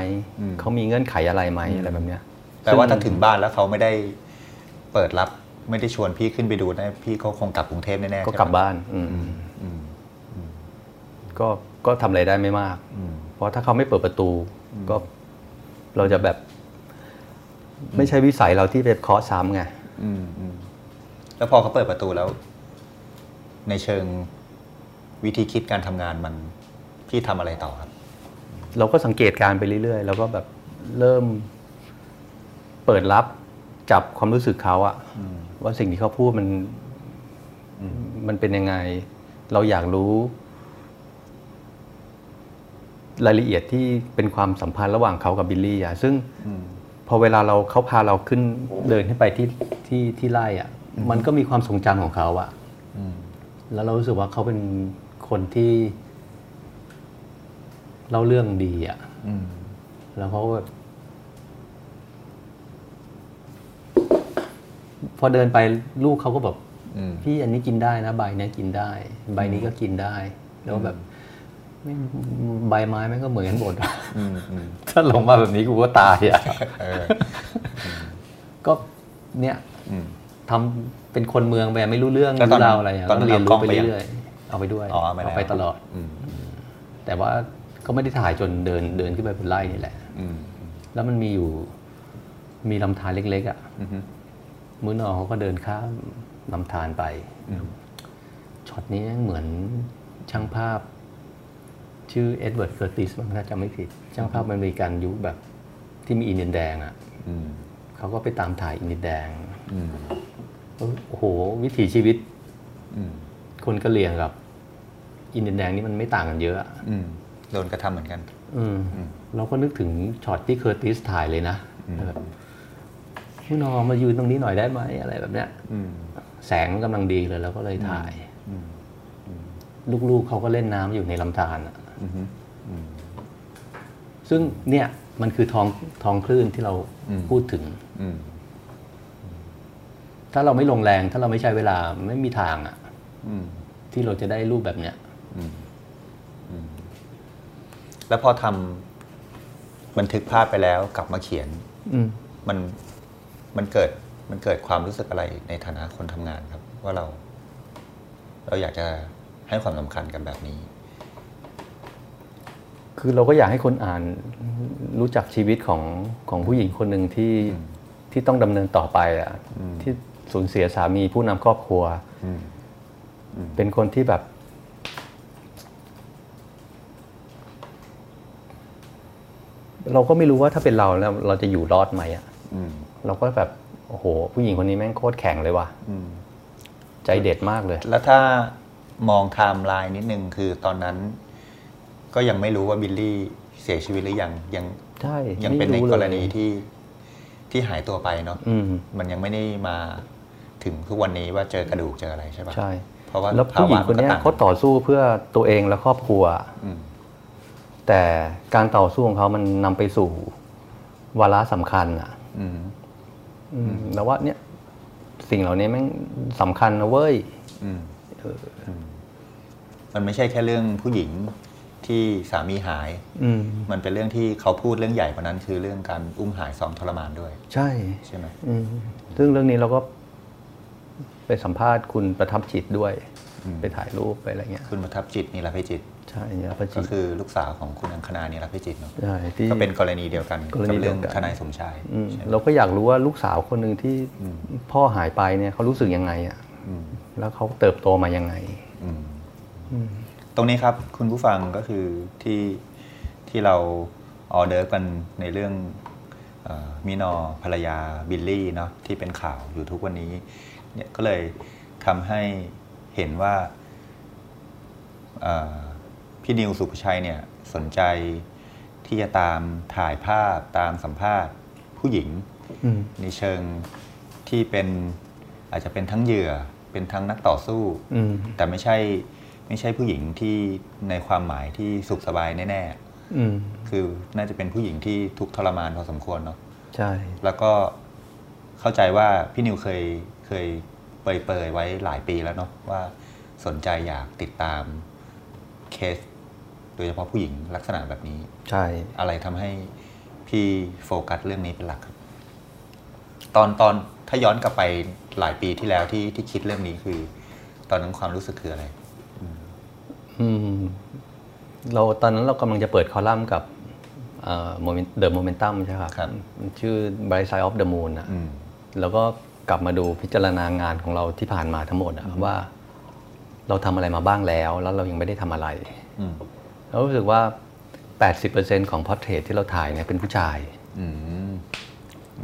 เขามีเงื่อนไขอะไรไหมอะไรแบบเนี้ยแต่ว่าถ้าถึงบ้านแล้วเขาไม่ได้เปิดรับไม่ได้ชวนพี่ขึ้นไปดูนะพี่เขาคงกลับกรุงเทพแน่ๆก็กลับบ้านก็ก็ทำอะไรได้ไม่มากเพราะถ้าเขาไม่เปิดประตูก็เราจะแบบไม่ใช่วิสัยเราที่ไปเคาะซ้ำไงแล้วพอเขาเปิดประตูแล้วในเชิงวิธีคิดการทำงานมันพี่ทำอะไรต่อครับเราก็สังเกตการไปเรื่อยๆแล้วก็แบบเริ่มเปิดรับจับความรู้สึกเขาอะว่าสิ่งที่เขาพูดมันมันเป็นยังไงเราอยากรู้รายละเอียดที่เป็นความสัมพันธ์ระหว่างเขากับบิลลี่อะซึ่งพอเวลาเราเขาพาเราขึ้นเดินขึ้นไปที่ที่ที่ไร่อ่ะมันก็มีความทรงจำของเขาอ่ะแล้วเรารู้สึกว่าเขาเป็นคนที่เล่าเรื่องดีอ่ะแล้วเขาแบบพอเดินไปลูกเขาก็แบบ พี่อันนี้กินได้นะใบนี้กินได้ใบนี้ก็กินได้แล้วแบบใบไม้มันก็เหมือนกันหมดถ้าลงมาแบบนี้กูก็ตายอ่ะก็เนี่ยทำเป็นคนเมืองไปไม่รู้เรื่องรู้ราวอะไรตอนเรียนรู้ไปเรื่อยเอาไปด้วยเอาไปตลอดแต่ว่าก็ไม่ได้ถ่ายจนเดินเดินขึ้นไปบนไร่นี่แหละแล้วมันมีอยู่มีลำธารเล็กๆอ่ะมื้อนอเขาก็เดินข้ามลำธารไปช็อตนี้เหมือนช่างภาพชื่อเอ็ดเวิร์ด เคอร์ติสมั้งถ้าจำไม่ผิดช่างภาพอเมริกันยุคแบบที่มีอินเดียนแดงอ่ะเขาก็ไปตามถ่ายอินเดียนแดงโอ้โหวิถีชีวิตคนกะเหรี่ยงกับอินเดียนแดงนี่มันไม่ต่างกันเยอะโดนกระทำเหมือนกันเราก็นึกถึงช็อตที่เคอร์ติสถ่ายเลยนะพี่น้องมายืนตรงนี้หน่อยได้ไหมอะไรแบบเนี้ยแสงกำลังดีเลยเราก็เลยถ่ายลูกๆเขาก็เล่นน้ำอยู่ในลำธารซึ่งเนี่ยมันคือท้องท้องคลื่นที่เราพูดถึงถ้าเราไม่ลงแรงถ้าเราไม่ใช้เวลาไม่มีทางอ่ะที่เราจะได้รูปแบบเนี้ยแล้วพอทำบันทึกภาพไปแล้วกลับมาเขียนมันมันเกิดมันเกิดความรู้สึกอะไรในฐานะคนทำงานครับว่าเราเราอยากจะให้ความสำคัญกันแบบนี้คือเราก็อยากให้คนอ่านรู้จักชีวิตของของผู้หญิงคนหนึ่งที่ที่ต้องดำเนินต่อไปอ่ะที่สูญเสียสามีผู้นำครอบครัวเป็นคนที่แบบเราก็ไม่รู้ว่าถ้าเป็นเราแล้วเราจะอยู่รอดไหมอ่ะเราก็แบบโอ้โหผู้หญิงคนนี้แม่งโคตรแข็งเลยว่ะใจเด็ดมากเลยแล้วถ้ามองไทม์ไลน์นิดนึงคือตอนนั้นก็ยังไม่รู้ว่าบิลลี่เสียชีวิตหรือยังยังยังเป็นในกรณีที่ที่หายตัวไปเนาะมันยังไม่ได้มาถึงทุกวันนี้ว่าเจอกระดูกเจออะไรใช่ป่ะใช่เพราะว่าแล้วผู้หญิงคนนี้เขาต่อสู้เพื่อตัวเองและครอบครัวแต่การต่อสู้ของเขามันนำไปสู่วาระสำคัญอ่ะแล้วว่าเนี่ยสิ่งเหล่านี้แม่งสำคัญนะเว้ยมันไม่ใช่แค่เรื่องผู้หญิงที่สามีหายมันเป็นเรื่องที่เขาพูดเรื่องใหญ่กว่านั้นคือเรื่องการอุ้มหายซ้อมทรมานด้วยใช่ใช่ไหมซึ่งเรื่องนี้เราก็ไปสัมภาษณ์คุณประทับจิตด้วยไปถ่ายรูปไปอะไรเงี้ยคุณประทับจิตนี่แหละพี่จิตใช่นี่แหละพี่จิตก็คือลูกสาวของคุณอังคณานี่แหละพี่จิตเนาะใช่ก็เป็นกรณีเดียวกันกับเรื่องทนายสมชายเราก็อยากรู้ว่าลูกสาวคนหนึ่งที่พ่อหายไปเนี่ยเขารู้สึกยังไงอ่ะแล้วเขาเติบโตมายังไงตรงนี้ครับคุณผู้ฟังก็คือที่ที่เราออเดอร์กันในเรื่องมินอภรรยาบิลลี่เนาะที่เป็นข่าวอยู่ทุกวันนี้เนี่ยก็เลยทำให้เห็นว่าพี่นิวสุภชัยเนี่ยสนใจที่จะตามถ่ายภาพตามสัมภาษณ์ผู้หญิงในเชิงที่เป็นอาจจะเป็นทั้งเหยื่อเป็นทั้งนักต่อสู้แต่ไม่ใช่ไม่ใช่ผู้หญิงที่ในความหมายที่สุขสบายแน่ๆคือน่าจะเป็นผู้หญิงที่ทุกข์ทรมานพอสมควรเนาะใช่แล้วก็เข้าใจว่าพี่นิวเคยเคยเปรยๆไว้หลายปีแล้วเนาะว่าสนใจอยากติดตามเคสโดยเฉพาะผู้หญิงลักษณะแบบนี้ใช่อะไรทำให้พี่โฟกัสเรื่องนี้เป็นหลักครับตอนตอนถ้าย้อนกลับไปหลายปีที่แล้วที่ที่คิดเรื่องนี้คือตอนนั้นความรู้สึกคืออะไรอืมเราตอนนั้นเรากำลังจะเปิดคอลัมน์กับเอ่อ เดอะโมเมนตัมใช่ป่ะครับชื่อ Bright Side of the Moon อ่ะแล้วก็กลับมาดูพิจารณางานของเราที่ผ่านมาทั้งหมดว่าเราทำอะไรมาบ้างแล้วแล้วเรายังไม่ได้ทำอะไรเรารู้สึกว่า แปดสิบเปอร์เซ็นต์ ของพอร์เทรตที่เราถ่ายเนี่ยเป็นผู้ชาย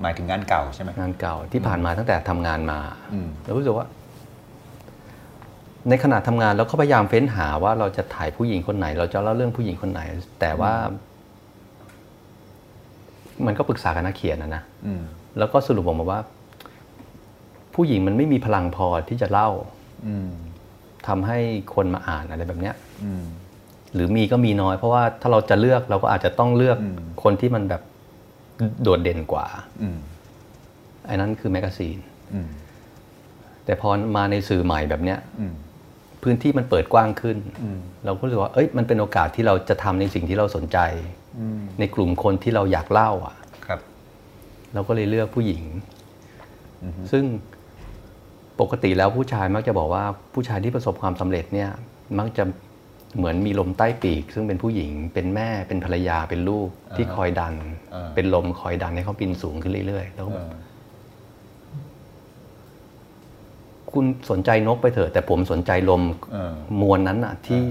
หมายถึงงานเก่าใช่ไหมงานเก่าที่ผ่านมาตั้งแต่ทำงานมาเรารู้สึกว่าในขณะทำงานเราก็พยายามเฟ้นหาว่าเราจะถ่ายผู้หญิงคนไหนเราจะเล่าเรื่องผู้หญิงคนไหนแต่ว่ามันก็ปรึกษากับนักเขียนนะนะแล้วก็สรุปออกมาว่าผู้หญิงมันไม่มีพลังพอที่จะเล่าทำให้คนมาอ่านอะไรแบบเนี้ยหรือมีก็มีน้อยเพราะว่าถ้าเราจะเลือกเราก็อาจจะต้องเลือกคนที่มันแบบโดดเด่นกว่าอันนั้นคือแมกกาซีนแต่ แต่พอมาในสื่อใหม่แบบเนี้ยพื้นที่มันเปิดกว้างขึ้นเราก็รู้สึกว่าเอ้ยมันเป็นโอกาสที่เราจะทำในสิ่งที่เราสนใจในกลุ่มคนที่เราอยากเล่าอ่ะเราก็เลยเลือกผู้หญิงซึ่งปกติแล้วผู้ชายมักจะบอกว่าผู้ชายที่ประสบความสำเร็จเนี่ยมักจะเหมือนมีลมใต้ปีกซึ่งเป็นผู้หญิงเป็นแม่เป็นภรรยาเป็นลูกที่คอยดันเป็นลมคอยดันให้เขาปีนสูงขึ้นเรื่อยๆแล้วก็คุณสนใจนกไปเถอะแต่ผมสนใจลมมวลนั้นอ่ะที่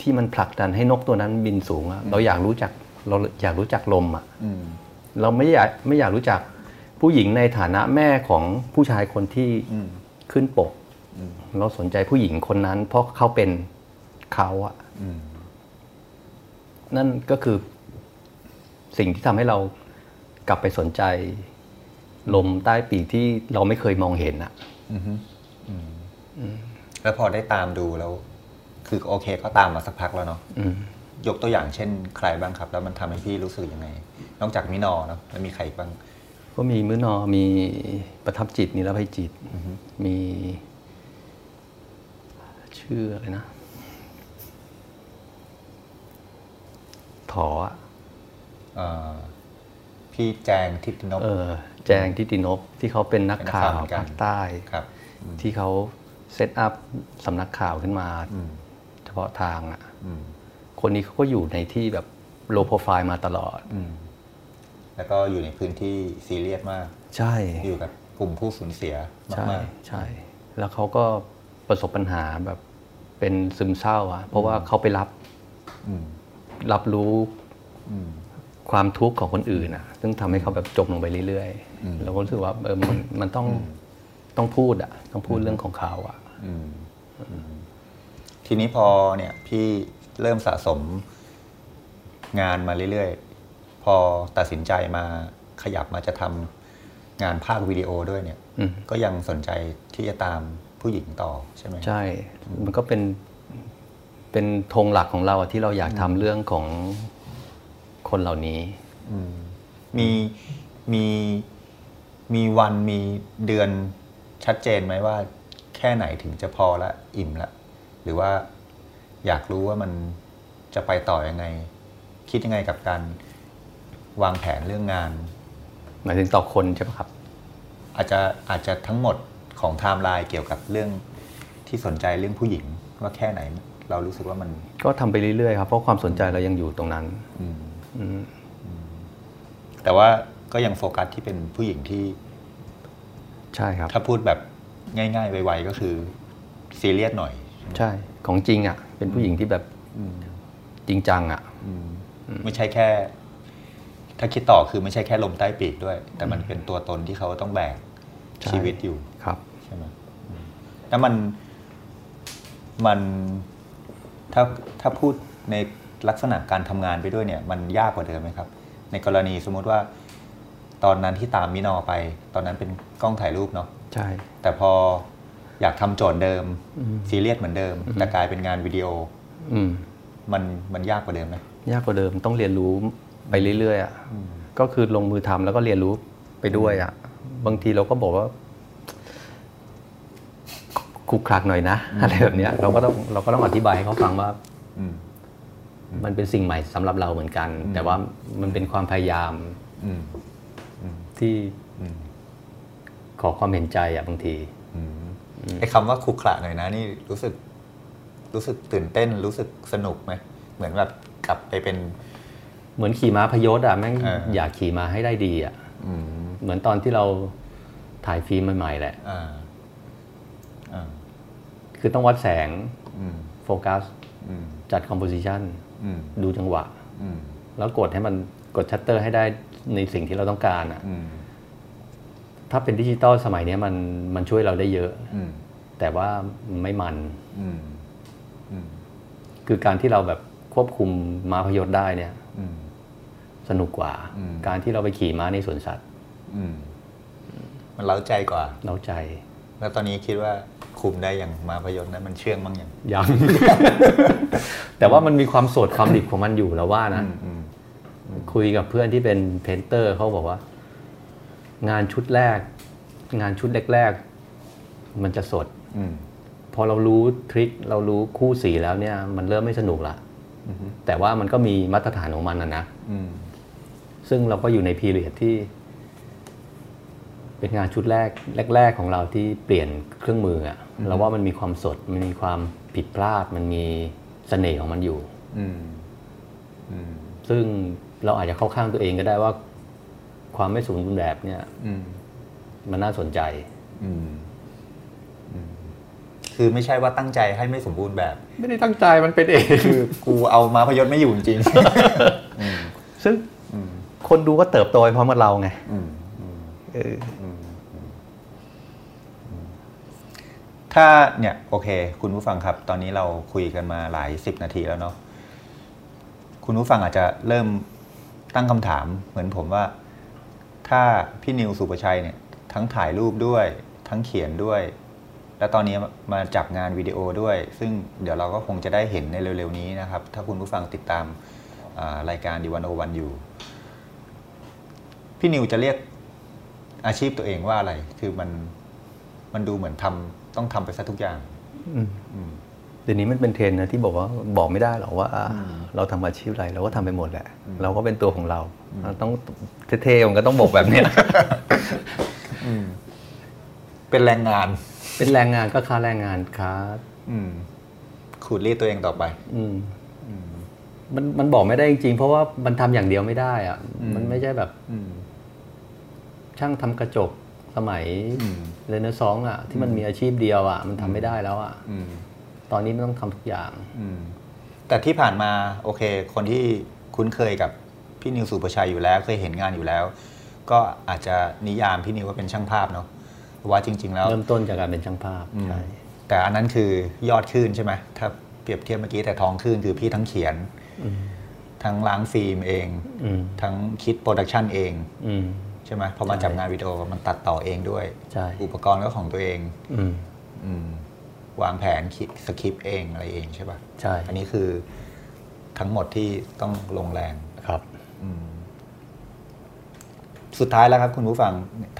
ที่มันผลักดันให้นกตัวนั้นบินสูงอ่ะเราอยากรู้จักเราอยากรู้จักลมอ่ะเราไม่อยากไม่อยากรู้จักผู้หญิงในฐานะแม่ของผู้ชายคนที่ขึ้นปกเราสนใจผู้หญิงคนนั้นเพราะเขาเป็นเขาอ่ะนั่นก็คือสิ่งที่ทำให้เรากลับไปสนใจลมใต้ปีกที่เราไม่เคยมองเห็นอ่ะแล้วพอได้ตามดูแล้วคือโอเคก็ตามมาสักพักแล้วเนาะยกตัวอย่างเช่นใครบ้างครับแล้วมันทำให้พี่รู้สึกยังไงนอกจากมินอเนาะแล้วมีใครบ้างก็มีมินอมีประทับจิตนิรภัยจิตมีชื่ออะไรนะถอพี่แจงทิตินพแจงทิตินพที่เขาเป็นนักข่าวภาคใต้ที่เขาเซตอัพสำนักข่าวขึ้นมาเฉพาะทางอ่ะคนนี้เขาก็อยู่ในที่แบบโลโปรไฟล์มาตลอดแล้วก็อยู่ในพื้นที่ซีเรียสมากใช่อยู่กับกลุ่มผู้สูญเสียมากๆใช่แล้วเขาก็ประสบปัญหาแบบเป็นซึมเศร้าอ่ะเพราะว่าเขาไปรับรับรู้ความทุกข์ของคนอื่นอ่ะซึ่งทำให้เขาแบบจมลงไปเรื่อยๆเราก็รู้สึกว่าเออมันมันต้องต้องพูดอ่ะต้องพูดเรื่องของเขาอ่ะทีนี้พอเนี่ยพี่เริ่มสะสมงานมาเรื่อยๆพอตัดสินใจมาขยับมาจะทำงานภาควิดีโอด้วยเนี่ยก็ยังสนใจที่จะตามผู้หญิงต่อใช่ไหมใช่มันก็เป็นเป็นธงหลักของเราที่เราอยากทำเรื่องของคนเหล่านี้มีมีมีวันมีเดือนชัดเจนไหมว่าแค่ไหนถึงจะพอละอิ่มละหรือว่าอยากรู้ว่ามันจะไปต่อยังไงคิดยังไงกับการวางแผนเรื่องงานหมายถึงต่อคนใช่ไหมครับอาจจะอาจจะทั้งหมดของไทม์ไลน์เกี่ยวกับเรื่องที่สนใจเรื่องผู้หญิงว่าแค่ไหนเรารู้สึกว่ามันก็ทำไปเรื่อยๆครับเพราะความสนใจเรายังอยู่ตรงนั้นแต่ว่าก็ยังโฟกัสที่เป็นผู้หญิงที่ใช่ครับถ้าพูดแบบง่ายๆไวๆก็คือซีเรียสหน่อยใช่ของจริงอ่ะเป็นผู้หญิงที่แบบจริงจังอ่ะไม่ใช่แค่ถ้าคิดต่อคือไม่ใช่แค่ลมใต้ปีกด้วยแต่มันเป็นตัวตนที่เขาต้องแบกชีวิตอยู่ครับใช่ไหมแล้วมันมันถ้าถ้าพูดในลักษณะการทำงานไปด้วยเนี่ยมันยากกว่าเดิมไหมครับในกรณีสมมติว่าตอนนั้นที่ตามมินอไปตอนนั้นเป็นกล้องถ่ายรูปเนาะใช่แต่พออยากทำโจทย์เดิมซีเรียสเหมือนเดิมแต่กลายเป็นงานวิดีโอมันมันยากกว่าเดิมไหมยากกว่าเดิมต้องเรียนรู้ไปเรื่อยๆอ่ะก็คือลงมือทำแล้วก็เรียนรู้ไปด้วยอ่ะบางทีเราก็บอกว่าคลุกคลักหน่อยนะอะไรแบบเนี้ยเราก็ต้องเราก็ต้องอธิบายให้เขาฟังว่ามันเป็นสิ่งใหม่สำหรับเราเหมือนกันแต่ว่ามันเป็นความพยายามที่ขอความเห็นใจอ่ะบางทีไอ้คำว่าคลุกคลักหน่อยนะนี่รู้สึกรู้สึกตื่นเต้นรู้สึกสนุกไหมเหมือนแบบกลับไปเป็นเหมือนขี่ม้าพยศอ่ะแม่งอยากขี่ม้าให้ได้ดีอ่ะเหมือนตอนที่เราถ่ายฟิล์มใหม่ๆแหละคือต้องวัดแสงโฟกัสจัดคอมโพสิชันดูจังหวะแล้วกดให้มันกดชัตเตอร์ให้ได้ในสิ่งที่เราต้องการอ่ะถ้าเป็นดิจิตอลสมัยนี้มันมันช่วยเราได้เยอะแต่ว่าไม่มันคือการที่เราแบบควบคุมม้าพยศได้เนี่ยสนุกกว่าการที่เราไปขี่ม้าในสวนสัตว์มันเล้าใจกว่าเล้าใจแล้วตอนนี้คิดว่าคุมได้อย่างมาพยศนั้นมันเชื่องบ้างอย่างยัง แต่ว่ามันมีความสดความดิบของมันอยู่แล้วว่านะคุยกับเพื่อนที่เป็นเพนเตอร์เขาบอกว่างานชุดแรกงานชุดแรก มันจะสดอืพอเรารู้ทริคเรารู้คู่สีแล้วเนี่ยมันเริ่มไม่สนุกละแต่ว่ามันก็มีมาตรฐานของมันนะนะซึ่งเราก็อยู่ในพีเรียดที่เป็นงานชุดแรกแรกๆของเราที่เปลี่ยนเครื่องมืออะเราว่ามันมีความสดมันมีความผิดพลาดมันมีเสน่ห์ของมันอยู่ซึ่งเราอาจจะเข้าข้างตัวเองก็ได้ว่าความไม่สมบูรณ์แบบเนี่ยมันน่าสนใจคือไม่ใช่ว่าตั้งใจให้ไม่สมบูรณ์แบบไม่ได้ตั้งใจมันเป็นเองคือกูเอามาพยศไม่อยู่จริงๆซึ่งคนดูก็เติบโตพร้อมกับเราไงถ้าเนี่ยโอเคคุณผู้ฟังครับตอนนี้เราคุยกันมาหลายสิบนาทีแล้วเนาะคุณผู้ฟังอาจจะเริ่มตั้งคำถามเหมือนผมว่าถ้าพี่นิวสุประชัยเนี่ยทั้งถ่ายรูปด้วยทั้งเขียนด้วยแล้วตอนนี้มาจับงานวิดีโอด้วยซึ่งเดี๋ยวเราก็คงจะได้เห็นในเร็วๆนี้นะครับถ้าคุณผู้ฟังติดตามรายการ ดี วัน โอ วัน อยู่พี่นิวจะเรียกอาชีพตัวเองว่าอะไรคือมันมันดูเหมือนทำต้องทำไปซะทุกอย่างเดี๋ยวนี้มันเป็นเทรนด์นะที่บอกว่าบอกไม่ได้หรอกว่าเราทำอาชีพอะไรเราก็ทำไปหมดแหละเราก็เป็นตัวของเราเราต้องเท่ๆมันก็ต้องบอกแบบนี้เป็นแรงงานเป็นแรงงานก็ค้าแรงงานค้าขูดรีดตัวเองต่อไปมันมันบอกไม่ได้จริงๆเพราะว่ามันทำอย่างเดียวไม่ได้อะมันไม่ใช่แบบช่างทำกระจกสมัยเรเนซองส์อ่ะที่มันมีอาชีพเดียวอ่ะมันทำไม่ได้แล้วอ่ะตอนนี้มันต้องทำทุกอย่างแต่ที่ผ่านมาโอเคคนที่คุ้นเคยกับพี่นิวสุประชัยอยู่แล้วเคยเห็นงานอยู่แล้วก็อาจจะนิยามพี่นิวว่าเป็นช่างภาพเนาะว่าจริงๆแล้วเริ่มต้นจากการเป็นช่างภาพใช่แต่อันนั้นคือยอดขึ้นใช่ไหมถ้าเปรียบเทียบเมื่อกี้แต่ทองขึ้นคือพี่ทั้งเขียนทั้งล้างฟิล์มเองทั้งคิดโปรดักชันเองใช่ไหมพอมาจับงานวิดีโอมันตัดต่อเองด้วยอุปกรณ์ก็ของตัวเองวางแผนคิดสคริปต์เองอะไรเองใช่ป่ะใช่อันนี้คือทั้งหมดที่ต้องลงแรงครับสุดท้ายแล้วครับคุณผู้ฟัง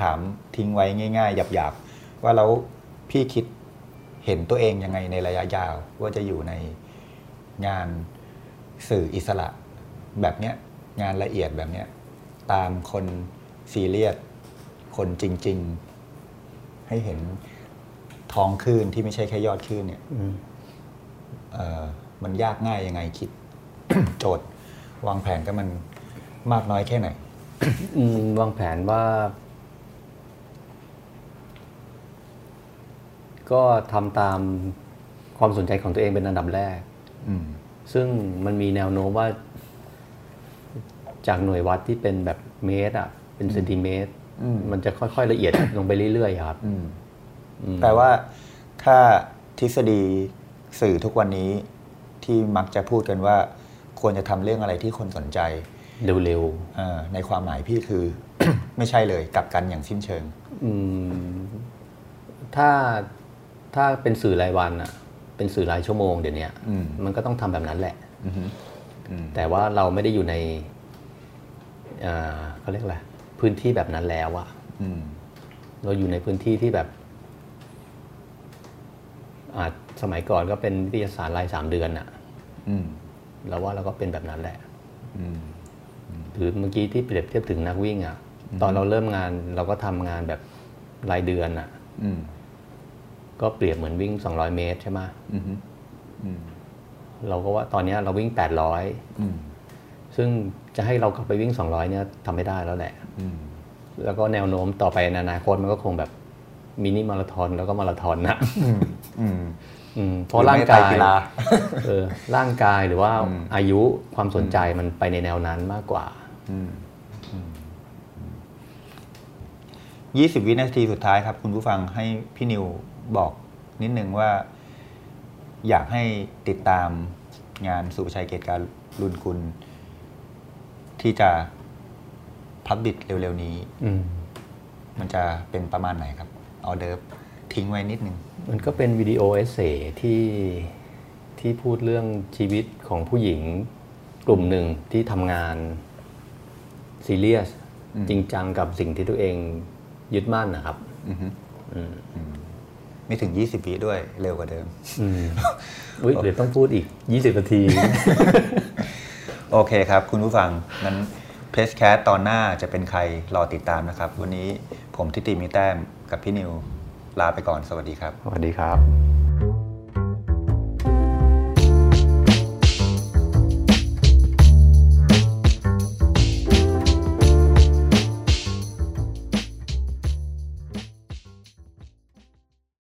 ถามทิ้งไว้ง่ายๆหยาบๆว่าแล้วพี่คิดเห็นตัวเองยังไงในระยะยาวว่าจะอยู่ในงานสื่ออิสระแบบเนี้ยงานละเอียดแบบเนี้ยตามคนซีเรียสคนจริงๆให้เห็นทองคลื่นที่ไม่ใช่แค่ยอดคลื่นเนี่ยมันยากง่ายยังไงคิด โจทย์วางแผนก็มันมากน้อยแค่ไหน วางแผนว่าก็ทำตามความสนใจของตัวเองเป็นอันดับแรกซึ่งมันมีแนวโน้มว่าจากหน่วยวัดที่เป็นแบบเมตรอ่ะเป็นเซนติเมตรมันจะค่อยๆละเอียด ลงไปเรื่อยๆครับแปลว่าถ้าทฤษฎีสื่อทุกวันนี้ที่มักจะพูดกันว่าควรจะทำเรื่องอะไรที่คนสนใจเร็วๆในความหมายพี่คือ ไม่ใช่เลยกลับกันอย่างสิ้นเชิงถ้าถ้าเป็นสื่อรายวันอะเป็นสื่อรายชั่วโมงเดี๋ยวนี้มันก็ต้องทำแบบนั้นแหละแต่ว่าเราไม่ได้อยู่ในเขาเรียกอะไรพื้นที่แบบนั้นแล้วอะเราอยู่ในพื้นที่ที่แบบอาจสมัยก่อนก็เป็นวิทยาศาสตร์รายสามเดือนน่ะเราว่าเราก็เป็นแบบนั้นแหละหรือเมื่อกี้ที่เปรียบเทียบถึงนักวิ่งอ่ะตอนเราเริ่มงานเราก็ทำงานแบบรายเดือนอ่ะก็เปรียบเหมือนวิ่งสองร้อยเมตรใช่ไหมเราก็ว่าตอนนี้เราวิ่งแปดร้อยซึ่งจะให้เรากลับไปวิ่งสองร้อยเนี่ยทำไม่ได้แล้วแหละแล้วก็แนวโน้มต่อไปในอนาคตมันก็คงแบบมินิมาราธอนแล้วก็มาราธอนนะเพราะร่างกายร่างกายหรือว่าอายุความสนใจมันไปในแนวนั้นมากกว่ายี่สิบวินาทีสุดท้ายครับคุณผู้ฟังให้พี่นิวบอกนิดนึงว่าอยากให้ติดตามงานสุประชัยเกตการุณกุลที่จะพับบิทเร็วๆนี้มันจะเป็นประมาณไหนครับออเดิร์ฟทิ้งไว้นิดนึงมันก็เป็นวิดีโอเอเซ่ที่ที่พูดเรื่องชีวิตของผู้หญิงกลุ่มหนึ่งที่ทำงานซีเรียสจริงจังกับสิ่งที่ตัวเองยึดมั่นนะครับ ไม่ถึงยี่สิบวิด้วยเร็วกว่าเดิมอุ๊ยเดี๋ยวต้องพูดอีกยี่สิบนาทีโอเคครับคุณผู้ฟังนั้นเพจแคสตอนหน้าจะเป็นใครรอติดตามนะครับวันนี้ผมทิติมีแต้มกับพี่นิวลาไปก่อนสวัสดีครับสวัสดีครับ